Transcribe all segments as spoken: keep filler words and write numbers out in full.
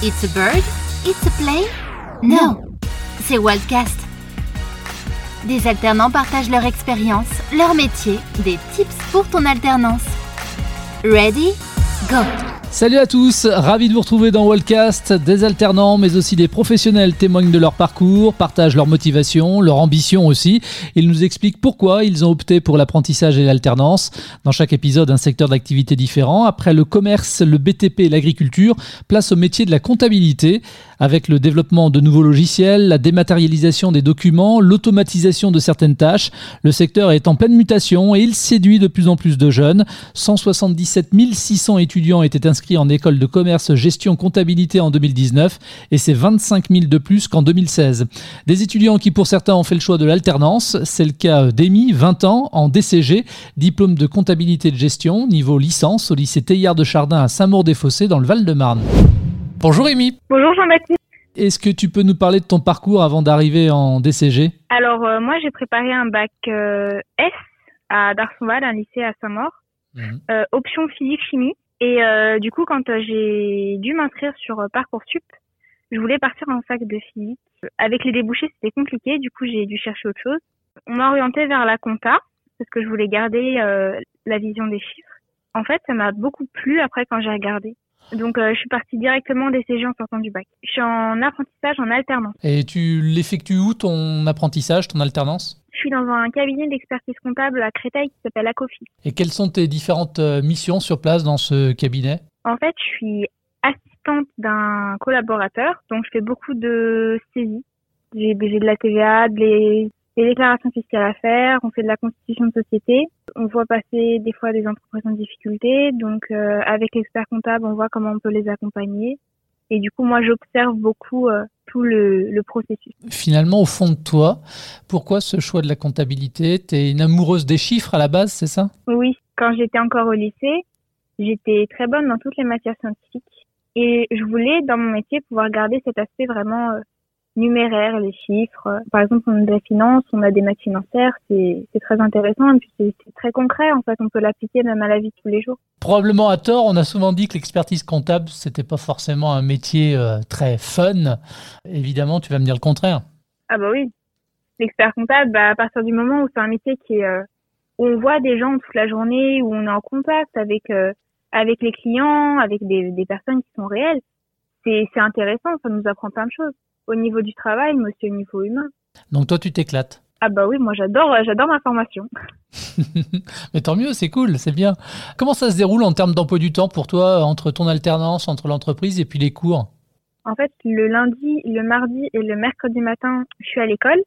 It's a bird? It's a play? Non, c'est Wildcast. Des alternants partagent leur expérience, leur métier, des tips pour ton alternance. Ready? Go! Salut à tous, ravi de vous retrouver dans WorldCast. Des alternants mais aussi des professionnels témoignent de leur parcours, partagent leur motivation, leur ambition aussi. Ils nous expliquent pourquoi ils ont opté pour l'apprentissage et l'alternance. Dans chaque épisode, un secteur d'activité différent. Après le commerce, le B T P et l'agriculture, place au métier de la comptabilité. Avec le développement de nouveaux logiciels, la dématérialisation des documents, l'automatisation de certaines tâches, le secteur est en pleine mutation et il séduit de plus en plus de jeunes. cent soixante-dix-sept mille six cents étudiants étaient inscrits inscrits en école de commerce gestion comptabilité en deux mille dix-neuf et c'est vingt-cinq mille de plus qu'en deux mille seize. Des étudiants qui pour certains ont fait le choix de l'alternance, c'est le cas d'Emy, vingt ans, en D C G, diplôme de comptabilité de gestion, niveau licence au lycée Teilhard de Chardin à Saint-Maur-des-Fossés dans le Val-de-Marne. Bonjour Emy. Bonjour Jean-Baptiste. Est-ce que tu peux nous parler de ton parcours avant d'arriver en D C G ? Alors euh, moi j'ai préparé un bac euh, S à Darçonval, un lycée à Saint-Maur, mmh. euh, option physique-chimie. Et euh, du coup, quand j'ai dû m'inscrire sur Parcoursup, je voulais partir en fac de physique. Avec les débouchés, c'était compliqué. Du coup, j'ai dû chercher autre chose. On m'a orientée vers la compta parce que je voulais garder euh, la vision des chiffres. En fait, ça m'a beaucoup plu après quand j'ai regardé. Donc, euh, je suis partie directement des C G en sortant du bac. Je suis en apprentissage en alternance. Et tu l'effectues où, ton apprentissage, ton alternance ? Je suis dans un cabinet d'expertise comptable à Créteil qui s'appelle A C O F I. Et quelles sont tes différentes missions sur place dans ce cabinet ? En fait, je suis assistante d'un collaborateur, donc je fais beaucoup de saisies. J'ai, j'ai de la T V A, des, des déclarations fiscales à faire, on fait de la constitution de société. On voit passer des fois des entreprises en difficulté, donc euh, avec l'expert comptable, on voit comment on peut les accompagner. Et du coup, moi, j'observe beaucoup euh, tout le, le processus. Finalement, au fond de toi, pourquoi ce choix de la comptabilité ? Tu es une amoureuse des chiffres à la base, c'est ça ? Oui, quand j'étais encore au lycée, j'étais très bonne dans toutes les matières scientifiques. Et je voulais, dans mon métier, pouvoir garder cet aspect vraiment euh, numéraire, les chiffres. Par exemple, on a de la finance, on a des maths financières, c'est, c'est très intéressant et puis c'est, c'est très concret. En fait, on peut l'appliquer même à la vie de tous les jours. Probablement à tort, on a souvent dit que l'expertise comptable, c'était pas forcément un métier euh, très fun. Évidemment, tu vas me dire le contraire. Ah bah oui, l'expert comptable, bah, à partir du moment où c'est un métier qui est, euh, où on voit des gens toute la journée, où on est en contact avec euh, avec les clients, avec des, des personnes qui sont réelles, c'est, c'est intéressant, ça nous apprend plein de choses. Au niveau du travail, mais aussi au niveau humain. Donc toi, tu t'éclates ? Ah bah oui, moi j'adore, j'adore ma formation. Mais tant mieux, c'est cool, c'est bien. Comment ça se déroule en termes d'emploi du temps pour toi, entre ton alternance, entre l'entreprise et puis les cours ? En fait, le lundi, le mardi et le mercredi matin, je suis à l'école,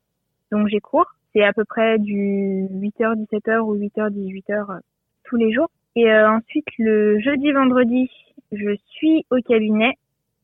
donc j'ai cours. C'est à peu près du huit heures dix-sept heures ou huit heures dix-huit heures tous les jours. Et euh, ensuite, le jeudi-vendredi, je suis au cabinet.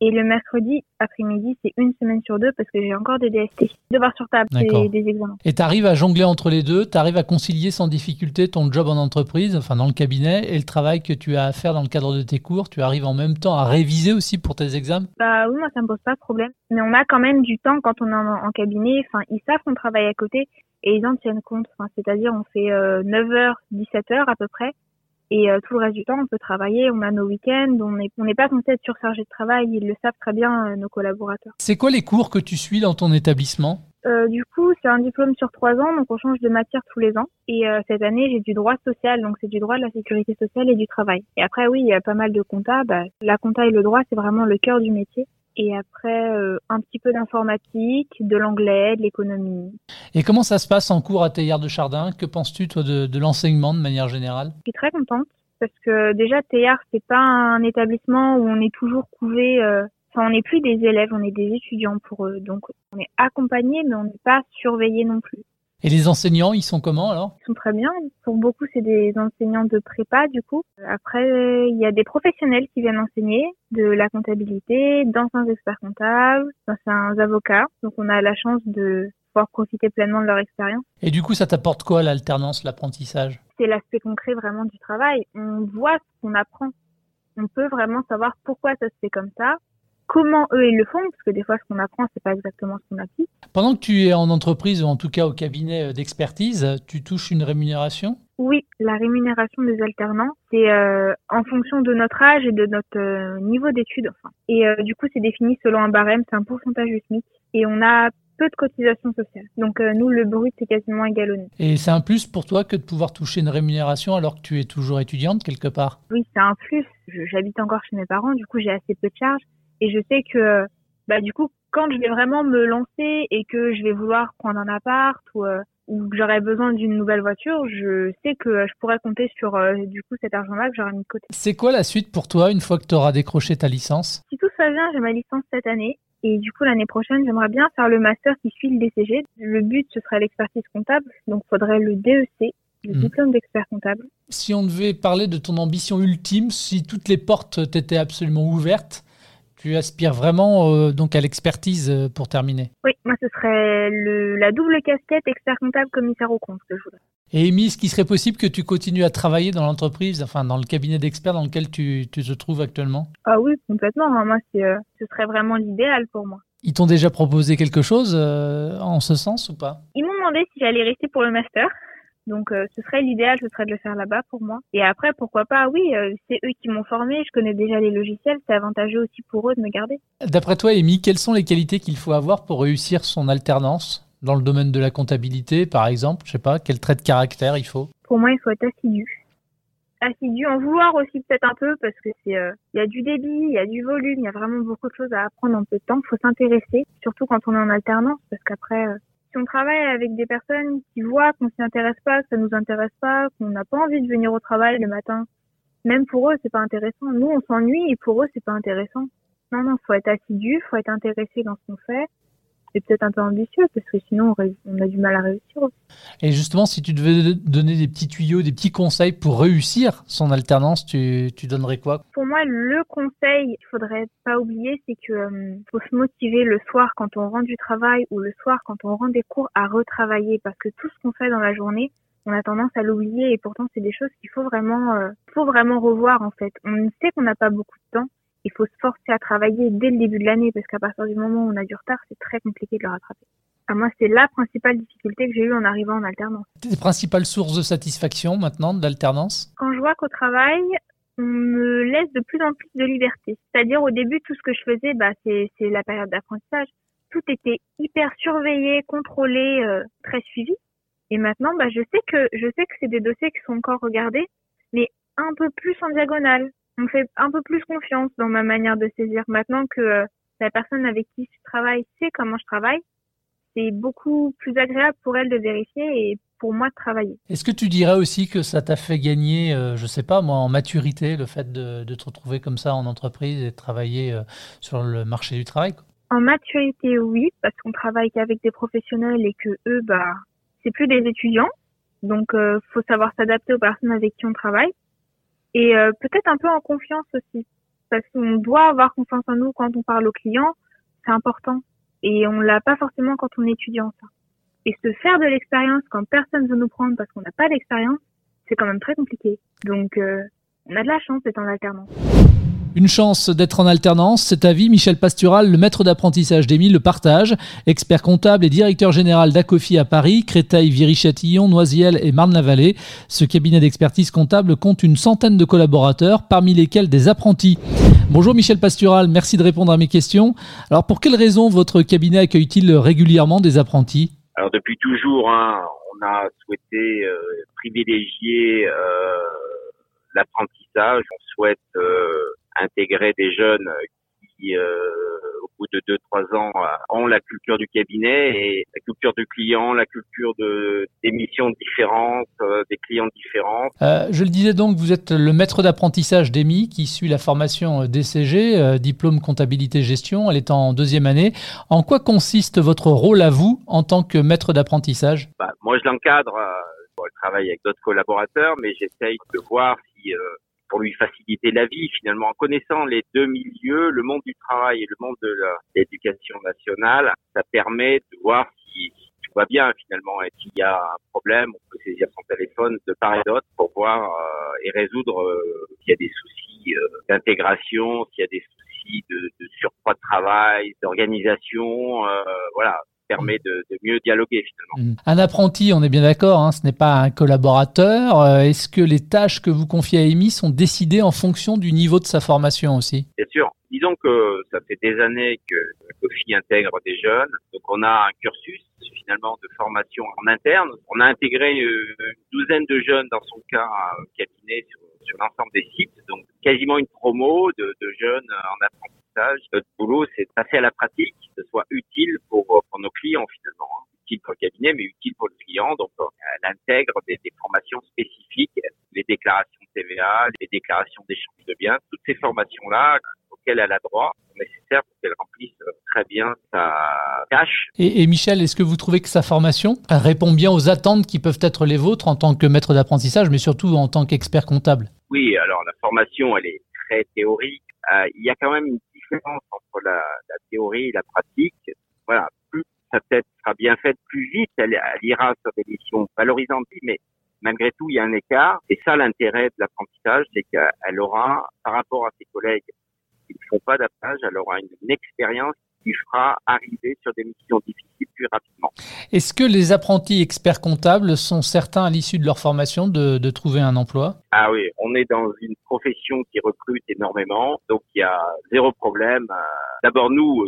Et le mercredi après-midi, c'est une semaine sur deux parce que j'ai encore des D S T. Devoirs sur table, c'est des examens. Et tu arrives à jongler entre les deux, tu arrives à concilier sans difficulté ton job en entreprise, enfin dans le cabinet, et le travail que tu as à faire dans le cadre de tes cours. Tu arrives en même temps à réviser aussi pour tes examens ? Bah oui, moi ça me pose pas de problème. Mais on a quand même du temps quand on est en, en cabinet. Enfin, ils savent qu'on travaille à côté et ils en tiennent compte. Enfin, c'est-à-dire on fait euh, neuf heures, dix-sept heures à peu près. Et euh, tout le reste du temps, on peut travailler, on a nos week-ends, on n'est on n'est pas censé être surchargé de travail, ils le savent très bien, euh, nos collaborateurs. C'est quoi les cours que tu suis dans ton établissement ? euh, Du coup, c'est un diplôme sur trois ans, donc on change de matière tous les ans. Et euh, cette année, j'ai du droit social, donc c'est du droit de la sécurité sociale et du travail. Et après, oui, il y a pas mal de compta. Bah, la compta et le droit, c'est vraiment le cœur du métier. Et après, euh, un petit peu d'informatique, de l'anglais, de l'économie. Et comment ça se passe en cours à Teilhard de Chardin ? Que penses-tu, toi, de, de l'enseignement de manière générale ? Je suis très contente parce que déjà, Teilhard, c'est pas un établissement où on est toujours couvé. Euh, enfin, on n'est plus des élèves, on est des étudiants pour eux. Donc, on est accompagnés, mais on n'est pas surveillés non plus. Et les enseignants, ils sont comment alors ? Ils sont très bien. Pour beaucoup, c'est des enseignants de prépa du coup. Après, il y a des professionnels qui viennent enseigner de la comptabilité, d'anciens experts comptables, d'anciens avocats. Donc on a la chance de pouvoir profiter pleinement de leur expérience. Et du coup, ça t'apporte quoi l'alternance, l'apprentissage ? C'est l'aspect concret vraiment du travail. On voit ce qu'on apprend. On peut vraiment savoir pourquoi ça se fait comme ça. comment eux ils le font, parce que des fois ce qu'on apprend c'est pas exactement ce qu'on applique. Pendant que tu es en entreprise, ou en tout cas au cabinet d'expertise, tu touches une rémunération? Oui, la rémunération des alternants, c'est euh, en fonction de notre âge et de notre euh, niveau d'études. Enfin. Et euh, du coup, c'est défini selon un barème, c'est un pourcentage du SMIC. Et on a peu de cotisations sociales. Donc euh, nous, le brut, c'est quasiment égalonné. Et c'est un plus pour toi que de pouvoir toucher une rémunération alors que tu es toujours étudiante quelque part? Oui, c'est un plus. Je, j'habite encore chez mes parents, du coup, j'ai assez peu de charges. Et je sais que, bah du coup, quand je vais vraiment me lancer et que je vais vouloir prendre un appart ou... Euh, ou que j'aurais besoin d'une nouvelle voiture, je sais que je pourrais compter sur euh, du coup cet argent-là que j'aurais mis de côté. C'est quoi la suite pour toi une fois que tu auras décroché ta licence? Si tout se passe bien, j'ai ma licence cette année. Et du coup, l'année prochaine, j'aimerais bien faire le master qui suit le D C G. Le but, ce serait l'expertise comptable. Donc, il faudrait le D E C, le mmh. diplôme d'expert comptable. Si on devait parler de ton ambition ultime, si toutes les portes t'étaient absolument ouvertes, tu aspires vraiment euh, donc à l'expertise euh, pour terminer? Oui, moi ce serait le, la double casquette expert-comptable commissaire aux comptes que je voudrais. Et Emy, est-ce qu'il serait possible que tu continues à travailler dans l'entreprise, enfin dans le cabinet d'experts dans lequel tu, tu te trouves actuellement? Ah oui, complètement. Hein. Moi, c'est, euh, ce serait vraiment l'idéal pour moi. Ils t'ont déjà proposé quelque chose euh, en ce sens ou pas? Ils m'ont demandé si j'allais rester pour le master. Donc, euh, ce serait l'idéal, ce serait de le faire là-bas pour moi. Et après, pourquoi pas, oui, euh, c'est eux qui m'ont formée, je connais déjà les logiciels, c'est avantageux aussi pour eux de me garder. D'après toi, Emy, quelles sont les qualités qu'il faut avoir pour réussir son alternance dans le domaine de la comptabilité, par exemple? Je sais pas, quel trait de caractère il faut? Pour moi, il faut être assidu. Assidu, en vouloir aussi peut-être un peu, parce que c'est, euh, y a du débit, il y a du volume, il y a vraiment beaucoup de choses à apprendre en peu de temps. Il faut s'intéresser, surtout quand on est en alternance, parce qu'après... Euh, Si on travaille avec des personnes qui voient qu'on s'y intéresse pas, que ça nous intéresse pas, qu'on n'a pas envie de venir au travail le matin, même pour eux, c'est pas intéressant. Nous, on s'ennuie et pour eux, c'est pas intéressant. Non, non, faut être assidu, faut être intéressé dans ce qu'on fait. C'est peut-être un peu ambitieux parce que sinon, on a du mal à réussir aussi. Et justement, si tu devais donner des petits tuyaux, des petits conseils pour réussir son alternance, tu, tu donnerais quoi? Pour moi, le conseil qu'il faudrait pas oublier, c'est que euh, faut se motiver le soir quand on rentre du travail ou le soir quand on rentre des cours à retravailler parce que tout ce qu'on fait dans la journée, on a tendance à l'oublier et pourtant, c'est des choses qu'il faut vraiment, euh, faut vraiment revoir en fait. On sait qu'on n'a pas beaucoup de temps. Il faut se forcer à travailler dès le début de l'année parce qu'à partir du moment où on a du retard, c'est très compliqué de le rattraper. À moi, c'est la principale difficulté que j'ai eue en arrivant en alternance. Tes principales sources de satisfaction maintenant de l'alternance? Quand je vois qu'au travail, on me laisse de plus en plus de liberté. C'est-à-dire au début, tout ce que je faisais, bah, c'est, c'est la période d'apprentissage. Tout était hyper surveillé, contrôlé, euh, très suivi. Et maintenant, bah, je sais que je sais que c'est des dossiers qui sont encore regardés, mais un peu plus en diagonale. On fait un peu plus confiance dans ma manière de saisir. Maintenant que euh, la personne avec qui je travaille sait comment je travaille, c'est beaucoup plus agréable pour elle de vérifier et pour moi de travailler. Est-ce que tu dirais aussi que ça t'a fait gagner, euh, je sais pas moi, en maturité, le fait de, de te retrouver comme ça en entreprise et de travailler euh, sur le marché du travail quoi? En maturité, oui, parce qu'on travaille qu'avec des professionnels et que eux, bah, c'est plus des étudiants. Donc, euh, faut savoir s'adapter aux personnes avec qui on travaille. Et euh, peut-être un peu en confiance aussi, parce qu'on doit avoir confiance en nous quand on parle aux clients, c'est important. Et on l'a pas forcément quand on est étudiant, ça. Et se faire de l'expérience quand personne veut nous prendre parce qu'on n'a pas d'expérience, c'est quand même très compliqué. Donc, euh, on a de la chance d'être en alternance. Une chance d'être en alternance, c'est ta vie. Michel Pastural, le maître d'apprentissage d'Emy, le partage. Expert comptable et directeur général d'A C O F I à Paris, Créteil, Viry-Châtillon, Noisiel et Marne-Lavallée. Ce cabinet d'expertise comptable compte une centaine de collaborateurs, parmi lesquels des apprentis. Bonjour Michel Pastural, merci de répondre à mes questions. Alors pour quelles raisons votre cabinet accueille-t-il régulièrement des apprentis? Alors depuis toujours, hein, on a souhaité euh, privilégier euh, l'apprentissage. On souhaite... Euh, intégrer des jeunes qui, euh, au bout de deux trois ans, ont la culture du cabinet et la culture du client, la culture de, des missions différentes, euh, des clients différents. Euh, je le disais donc, vous êtes le maître d'apprentissage d'Emy qui suit la formation D C G, euh, diplôme comptabilité gestion. Elle est en deuxième année. En quoi consiste votre rôle à vous en tant que maître d'apprentissage? Bah, moi, je l'encadre. Bon, je travaille avec d'autres collaborateurs, mais j'essaye de voir si... Euh, pour lui faciliter la vie, finalement, en connaissant les deux milieux, le monde du travail et le monde de l'éducation nationale, ça permet de voir si, si tout va bien, finalement, et s'il y a un problème, on peut saisir son téléphone de part et d'autre pour voir euh, et résoudre euh, s'il y a des soucis euh, d'intégration, s'il y a des soucis aussi de, de surcroît de travail, d'organisation, euh, voilà, permet de, de mieux dialoguer finalement. Un apprenti, on est bien d'accord, hein, ce n'est pas un collaborateur. Est-ce que les tâches que vous confiez à Emy sont décidées en fonction du niveau de sa formation aussi ? Bien sûr. Disons que ça fait des années que ACOFI intègre des jeunes. Donc on a un cursus finalement de formation en interne. On a intégré une douzaine de jeunes dans son cas cabinet sur, sur l'ensemble des sites. Donc quasiment une promo de, de jeunes en apprentissage. Notre boulot, c'est de passer à la pratique, que ce soit utile pour, pour nos clients finalement. Utile pour le cabinet, mais utile pour le client. Donc elle intègre des, des formations spécifiques, les déclarations de T V A, les déclarations d'échange de biens, toutes ces formations-là qu'elle a droit, nécessaire pour qu'elle remplisse très bien sa tâche. Et, et Michel, est-ce que vous trouvez que sa formation répond bien aux attentes qui peuvent être les vôtres en tant que maître d'apprentissage, mais surtout en tant qu'expert comptable ? Oui, alors la formation, elle est très théorique. Euh, il y a quand même une différence entre la, la théorie et la pratique. Voilà, plus sa tête sera bien faite, plus vite elle, elle ira sur des missions valorisantes, mais malgré tout, il y a un écart. C'est ça l'intérêt de l'apprentissage, c'est qu'elle aura, par rapport à ses collègues, qui ne font pas d'apprentissage, elle aura une, une expérience qui fera arriver sur des missions difficiles plus rapidement. Est-ce que les apprentis experts comptables sont certains à l'issue de leur formation de, de trouver un emploi ? Ah oui, on est dans une profession qui recrute énormément, donc il y a zéro problème. D'abord nous,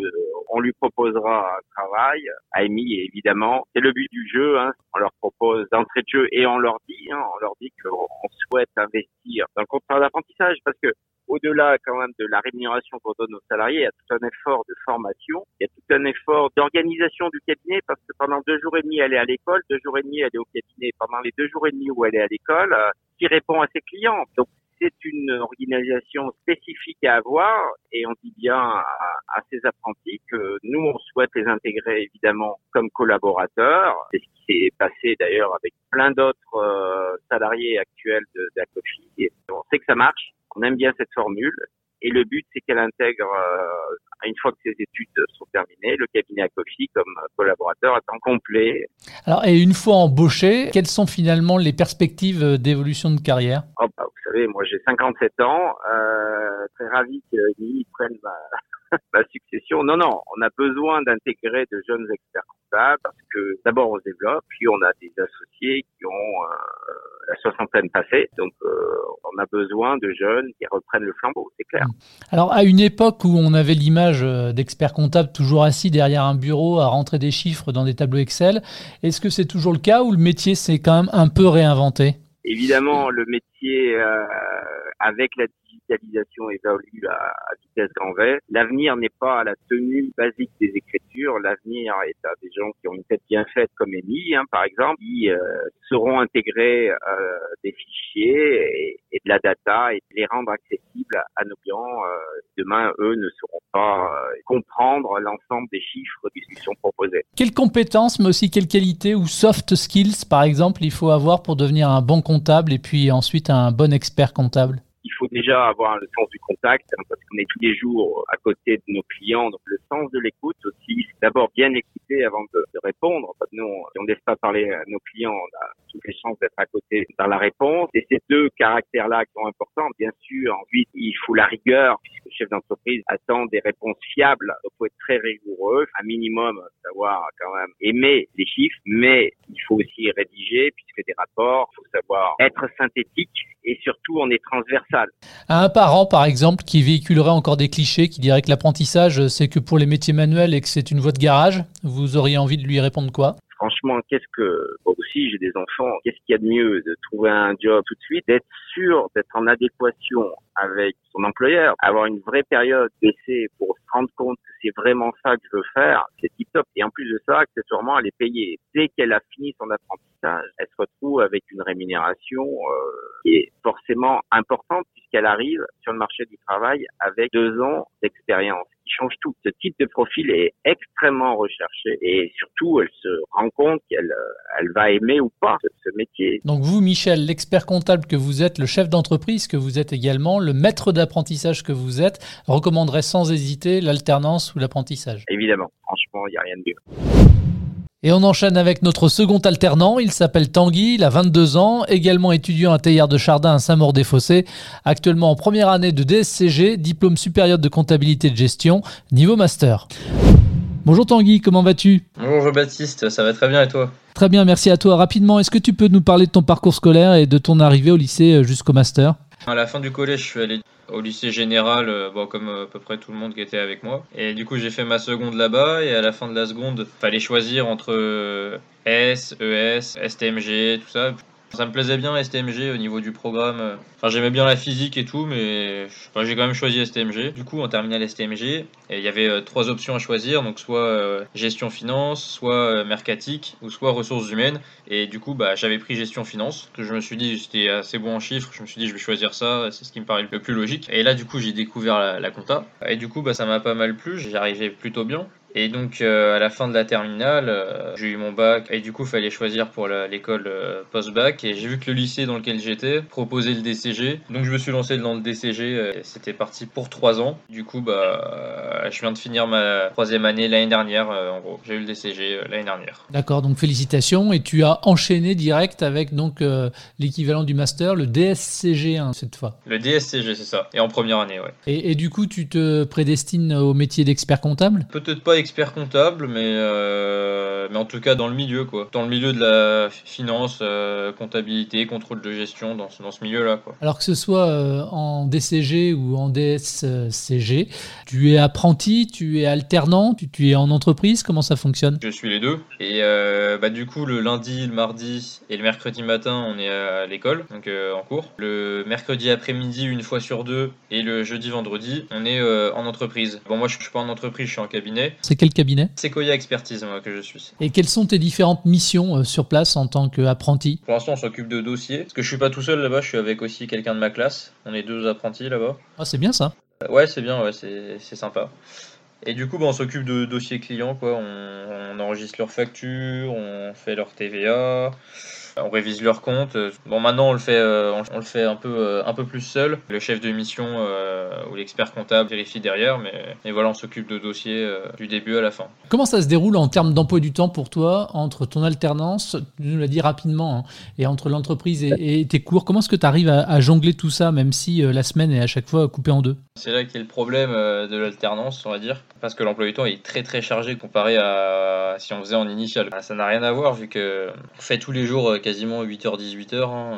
on lui proposera un travail, à Emy évidemment, c'est le but du jeu, hein. On leur propose d'entrée de jeu et on leur dit, hein, on leur dit qu'on souhaite investir dans le contrat d'apprentissage parce que au-delà quand même de la rémunération qu'on donne aux salariés, il y a tout un effort de formation, il y a tout un effort d'organisation du cabinet parce que pendant deux jours et demi, elle est à l'école, deux jours et demi, elle est au cabinet. Pendant les deux jours et demi où elle est à l'école, qui répond à ses clients. Donc, c'est une organisation spécifique à avoir et on dit bien à, à ces apprentis que nous, on souhaite les intégrer évidemment comme collaborateurs. C'est ce qui s'est passé d'ailleurs avec plein d'autres euh, salariés actuels de, d'ACOFI. On sait que ça marche. On aime bien cette formule et le but, c'est qu'elle intègre, euh, une fois que ses études sont terminées, le cabinet ACOFI comme collaborateur à temps complet. Alors, et une fois embauché, quelles sont finalement les perspectives d'évolution de carrière ? Oh, bah, vous savez, moi j'ai cinquante-sept ans, euh, très ravi qu'Emy prenne ma, ma succession. Non, non, on a besoin d'intégrer de jeunes experts comptables parce que d'abord on se développe, puis on a des associés qui ont... Euh, la soixantaine passée, donc euh, on a besoin de jeunes qui reprennent le flambeau, c'est clair. Alors à une époque où on avait l'image d'experts comptables toujours assis derrière un bureau à rentrer des chiffres dans des tableaux Excel, est-ce que c'est toujours le cas ou le métier s'est quand même un peu réinventé ? Évidemment, le métier euh, avec la digitalisation évolue à, à vitesse grand V. L'avenir n'est pas à la tenue basique des écritures. L'avenir est à des gens qui ont une tête bien faite, comme Emy, hein, par exemple, qui euh, seront intégrés euh, des fichiers et, et de la data et de les rendre accessibles à nos clients. Euh, demain, eux ne sauront pas euh, comprendre l'ensemble des chiffres qui lui sont proposés. Quelles compétences, mais aussi quelles qualités ou soft skills, par exemple, il faut avoir pour devenir un bon comptable et puis ensuite un bon expert comptable ? Il faut déjà avoir le sens du contact hein, parce qu'on est tous les jours à côté de nos clients. Donc le sens de l'écoute aussi, c'est d'abord bien écouter avant de, de répondre. Parce que nous, on, si on ne laisse pas parler à nos clients, on a toutes les chances d'être à côté dans la réponse. Et ces deux caractères-là qui sont importants, bien sûr. Ensuite, il faut la rigueur puisque le chef d'entreprise attend des réponses fiables. Donc il faut être très rigoureux, un minimum, savoir quand même aimer les chiffres. Mais il faut aussi rédiger puisque des rapports, il faut savoir être synthétique et surtout on est transversal. À un parent, par exemple, qui véhiculerait encore des clichés, qui dirait que l'apprentissage, c'est que pour les métiers manuels et que c'est une voie de garage, vous auriez envie de lui répondre quoi ? Franchement, qu'est-ce que, moi aussi j'ai des enfants, qu'est-ce qu'il y a de mieux de trouver un job tout de suite, d'être sûr d'être en adéquation avec son employeur, avoir une vraie période d'essai pour se rendre compte que c'est vraiment ça que je veux faire, c'est tip top. Et en plus de ça, accessoirement, elle est payée. Dès qu'elle a fini son apprentissage, elle se retrouve avec une rémunération euh, qui est forcément importante puisqu'elle arrive sur le marché du travail avec deux ans d'expérience. Change tout. Ce type de profil est extrêmement recherché et surtout, elle se rend compte qu'elle elle va aimer ou pas ce métier. Donc vous, Michel, l'expert comptable que vous êtes, le chef d'entreprise que vous êtes également, le maître d'apprentissage que vous êtes, recommanderait sans hésiter l'alternance ou l'apprentissage ? Évidemment. Franchement, il n'y a rien de mieux. Et on enchaîne avec notre second alternant, il s'appelle Tanguy, il a vingt-deux ans, également étudiant à Teilhard de Chardin à Saint-Maur-des-Fossés, actuellement en première année de D S C G, diplôme supérieur de comptabilité de gestion, niveau master. Bonjour Tanguy, comment vas-tu ? Bonjour Jean-Baptiste, ça va très bien et toi ? Très bien, merci à toi. Rapidement, est-ce que tu peux nous parler de ton parcours scolaire et de ton arrivée au lycée jusqu'au master ? À la fin du collège, je suis allé au lycée général, bon, comme à peu près tout le monde qui était avec moi. Et du coup, j'ai fait ma seconde là-bas. Et à la fin de la seconde, il fallait choisir entre S, E S, S T M G, tout ça. Ça me plaisait bien, S T M G, au niveau du programme. Enfin, j'aimais bien la physique et tout, mais enfin, j'ai quand même choisi S T M G. Du coup, en terminale S T M G, et il y avait trois options à choisir, donc soit gestion finance, soit mercatique, ou soit ressources humaines. Et du coup, bah, j'avais pris gestion finance, que je me suis dit, j'étais assez bon en chiffres, je me suis dit, je vais choisir ça, c'est ce qui me paraît le plus logique. Et là, du coup, j'ai découvert la, la compta. Et du coup, bah, ça m'a pas mal plu, j'y arrivais plutôt bien. Et donc euh, à la fin de la terminale, euh, j'ai eu mon bac et du coup il fallait choisir pour la, l'école euh, post-bac et j'ai vu que le lycée dans lequel j'étais proposait le D C G. Donc je me suis lancé dans le D C G, euh, et c'était parti pour trois ans. Du coup bah, euh, je viens de finir ma troisième année l'année dernière, euh, en gros. J'ai eu le D C G euh, l'année dernière. D'accord, donc félicitations et tu as enchaîné direct avec donc euh, l'équivalent du master, le D S C G hein, cette fois. Le D S C G c'est ça, et en première année ouais. Et, et du coup tu te prédestines au métier d'expert comptable ? Peut-être pas expert comptable mais euh, mais en tout cas dans le milieu quoi, dans le milieu de la finance, euh, comptabilité, contrôle de gestion, dans ce, dans ce milieu là quoi. Alors que ce soit euh, en D C G ou en D S C G, tu es apprenti, tu es alternant, tu, tu es en entreprise, comment ça fonctionne ? Je suis les deux et euh, bah du coup le lundi, le mardi et le mercredi matin on est à l'école donc euh, en cours, le mercredi après-midi une fois sur deux et le jeudi vendredi on est euh, en entreprise. Bon moi je suis pas en entreprise, je suis en cabinet. C'est quel cabinet ? C'est Coya Expertise, moi, que je suis. Et quelles sont tes différentes missions euh, sur place en tant qu'apprenti ? Pour l'instant, on s'occupe de dossiers. Parce que je suis pas tout seul là-bas, je suis avec aussi quelqu'un de ma classe. On est deux apprentis là-bas. Ah, c'est bien ça. Euh, ouais, c'est bien, ouais, c'est, c'est sympa. Et du coup, bah, on s'occupe de dossiers clients, quoi. On, on enregistre leurs factures, on fait leur T V A, on révise leurs comptes. Bon, maintenant, on le fait, euh, on, on le fait un peu, euh, un peu plus seul. Le chef de mission euh, ou l'expert comptable vérifie derrière, mais et voilà, on s'occupe de dossiers euh, du début à la fin. Comment ça se déroule en termes d'emploi du temps pour toi entre ton alternance, tu nous l'as dit rapidement, hein, et entre l'entreprise et, et tes cours ? Comment est-ce que tu arrives à, à jongler tout ça, même si euh, la semaine est à chaque fois coupée en deux ? C'est là qu'est le problème euh, de l'alternance, on va dire. Parce que l'emploi du temps est très très chargé comparé à si on faisait en initial. Ça n'a rien à voir vu qu'on fait tous les jours quasiment huit heures dix-huit heures. Hein.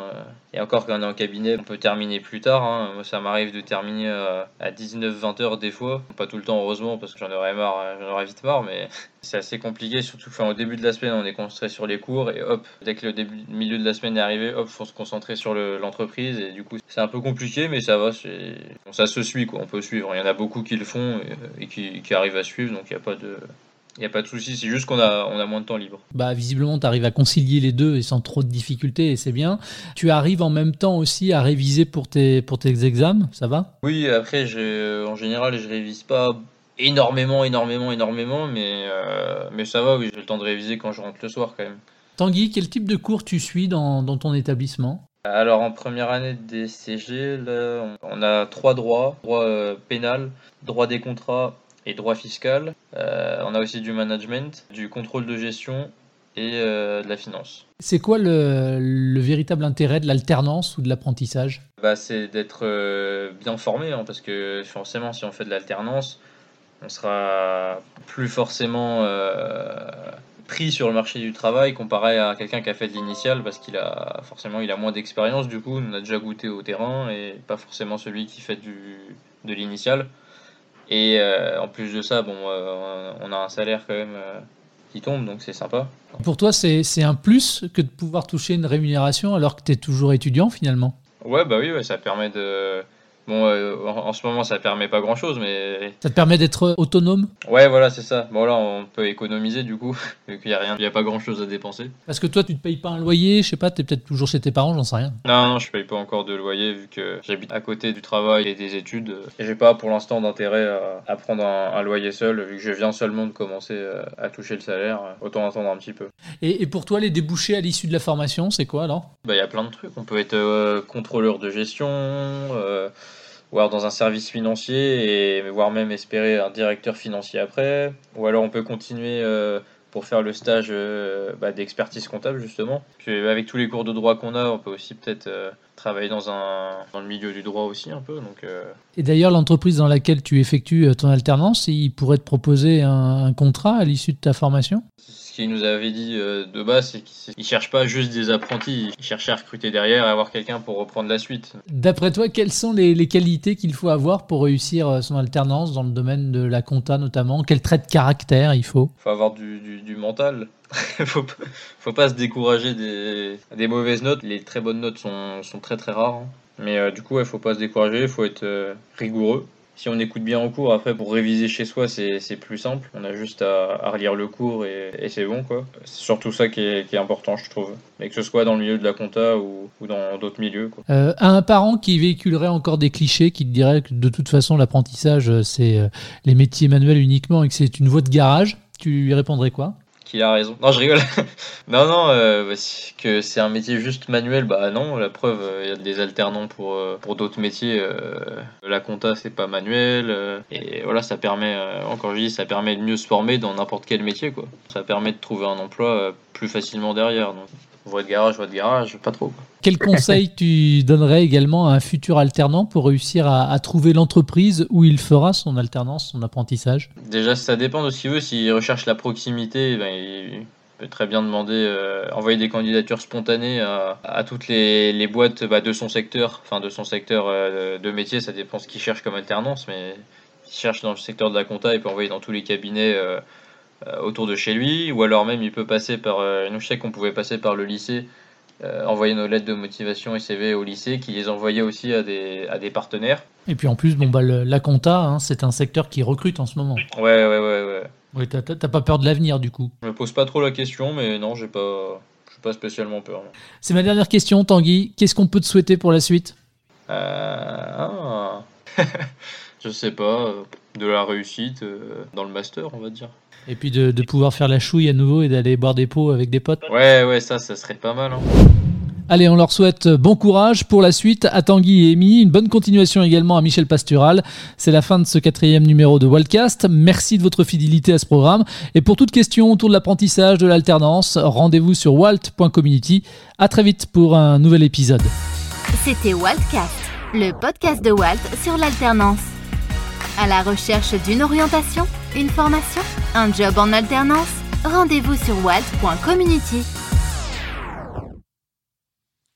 Et encore quand on est en cabinet, on peut terminer plus tard. Hein. Moi ça m'arrive de terminer à dix-neuf vingt heures des fois. Pas tout le temps heureusement parce que j'en aurais marre, j'en aurais vite marre. Mais c'est assez compliqué, surtout enfin, au début de la semaine on est concentré sur les cours. Et hop, dès que le début, milieu de la semaine est arrivé, hop, il faut se concentrer sur le, l'entreprise. Et du coup c'est un peu compliqué mais ça va, c'est... Bon, ça se suit quoi, on peut suivre. Il y en a beaucoup qui le font et, et qui... qui arrive à suivre, donc il n'y a pas de il n'y a pas de souci, c'est juste qu'on a, on a moins de temps libre. Bah, visiblement, tu arrives à concilier les deux et sans trop de difficultés, et c'est bien. Tu arrives en même temps aussi à réviser pour tes, pour tes examens, ça va ? Oui, après, j'ai, en général, je révise pas énormément, énormément, énormément, mais, euh, mais ça va, oui, j'ai le temps de réviser quand je rentre le soir quand même. Tanguy, quel type de cours tu suis dans, dans ton établissement ? Alors en première année de D C G, là, on a trois droits, droit euh, pénal, droit des contrats et droit fiscal. Euh, on a aussi du management, du contrôle de gestion et euh, de la finance. C'est quoi le, le véritable intérêt de l'alternance ou de l'apprentissage ? Bah, c'est d'être euh, bien formé, hein, parce que forcément si on fait de l'alternance, on sera plus forcément... Euh, pris sur le marché du travail comparé à quelqu'un qui a fait de l'initial parce qu'il a forcément il a moins d'expérience, du coup on a déjà goûté au terrain et pas forcément celui qui fait du de l'initial et euh, en plus de ça bon euh, on a un salaire quand même euh, qui tombe donc c'est sympa. Pour toi c'est c'est un plus que de pouvoir toucher une rémunération alors que tu es toujours étudiant finalement. Ouais bah oui ouais, ça permet de Bon, euh, en ce moment, ça permet pas grand-chose, mais... Ça te permet d'être autonome ? Ouais, voilà, c'est ça. Bon, là, on peut économiser, du coup, vu qu'il n'y a rien, il n'y a pas grand-chose à dépenser. Parce que toi, tu ne te payes pas un loyer, je sais pas, t'es peut-être toujours chez tes parents, j'en sais rien. Non, non, je paye pas encore de loyer, vu que j'habite à côté du travail et des études. Et j'ai pas, pour l'instant, d'intérêt à prendre un, un loyer seul, vu que je viens seulement de commencer à toucher le salaire. Autant attendre un petit peu. Et, et pour toi, les débouchés à l'issue de la formation, c'est quoi, alors ? Bah, il y a plein de trucs. On peut être euh, contrôleur de gestion... Euh... voire dans un service financier, et voire même espérer un directeur financier après. Ou alors on peut continuer euh, pour faire le stage euh, bah, d'expertise comptable justement. Puis avec tous les cours de droit qu'on a, on peut aussi peut-être euh, travailler dans, un, dans le milieu du droit aussi un peu. Donc, euh... Et d'ailleurs, l'entreprise dans laquelle tu effectues ton alternance, il pourrait te proposer un, un contrat à l'issue de ta formation ? Ce qu'il nous avait dit euh, de base, c'est qu'ils ne cherchent pas juste des apprentis, ils cherchent à recruter derrière et avoir quelqu'un pour reprendre la suite. D'après toi, quelles sont les, les qualités qu'il faut avoir pour réussir son alternance dans le domaine de la compta notamment ? Quel trait de caractère il faut ? Il faut avoir du, du, du mental. faut, pas, faut pas se décourager des, des mauvaises notes. Les très bonnes notes sont, sont très très rares. Hein. Mais euh, du coup, il ouais, faut pas se décourager, il faut être euh, rigoureux. Si on écoute bien en cours, après pour réviser chez soi, c'est, c'est plus simple. On a juste à, à relire le cours et, et c'est bon, quoi. C'est surtout ça qui est, qui est important, je trouve. Mais que ce soit dans le milieu de la compta ou, ou dans d'autres milieux, quoi. Euh, à un parent qui véhiculerait encore des clichés, qui te dirait que de toute façon, l'apprentissage, c'est les métiers manuels uniquement et que c'est une voie de garage, tu lui répondrais quoi ? Qu'il a raison. Non, je rigole. non, non, euh, que c'est un métier juste manuel, bah non, la preuve, il euh, y a des alternants pour, euh, pour d'autres métiers. Euh, la compta, c'est pas manuel. Euh, et voilà, ça permet, euh, encore je dis, ça permet de mieux se former dans n'importe quel métier, quoi. Ça permet de trouver un emploi euh, plus facilement derrière. Donc, voie de garage, voie de garage, pas trop, quoi. Quel conseil tu donnerais également à un futur alternant pour réussir à, à trouver l'entreprise où il fera son alternance, son apprentissage ? Déjà, ça dépend de ce qu'il veut. S'il recherche la proximité, ben, il peut très bien demander, euh, envoyer des candidatures spontanées à, à toutes les, les boîtes bah, de son secteur, enfin de son secteur euh, de métier. Ça dépend de ce qu'il cherche comme alternance, mais s'il cherche dans le secteur de la compta, il peut envoyer dans tous les cabinets euh, euh, autour de chez lui, ou alors même il peut passer par. Euh, nous, je sais qu'on pouvait passer par le lycée. Euh, envoyer nos lettres de motivation et C V au lycée, qui les envoyaient aussi à des, à des partenaires. Et puis en plus, bon, bah, le, la compta, hein, c'est un secteur qui recrute en ce moment. Ouais, ouais, ouais. ouais. ouais t'as, t'as pas peur de l'avenir du coup ? Je me pose pas trop la question, mais non, j'ai pas, j'ai pas spécialement peur. Non. C'est ma dernière question, Tanguy. Qu'est-ce qu'on peut te souhaiter pour la suite ? euh, ah. Je sais pas, de la réussite euh, dans le master, on va dire. Et puis de, de pouvoir faire la chouille à nouveau et d'aller boire des pots avec des potes. Ouais, ouais, ça, ça serait pas mal. Hein. Allez, on leur souhaite bon courage pour la suite à Tanguy et Emy. Une bonne continuation également à Michel Pastural. C'est la fin de ce quatrième numéro de Wildcast. Merci de votre fidélité à ce programme. Et pour toute question autour de l'apprentissage, de l'alternance, rendez-vous sur walt point community. À très vite pour un nouvel épisode. C'était Wildcast, le podcast de Walt sur l'alternance. À la recherche d'une orientation, une formation, un job en alternance, rendez-vous sur walt point community.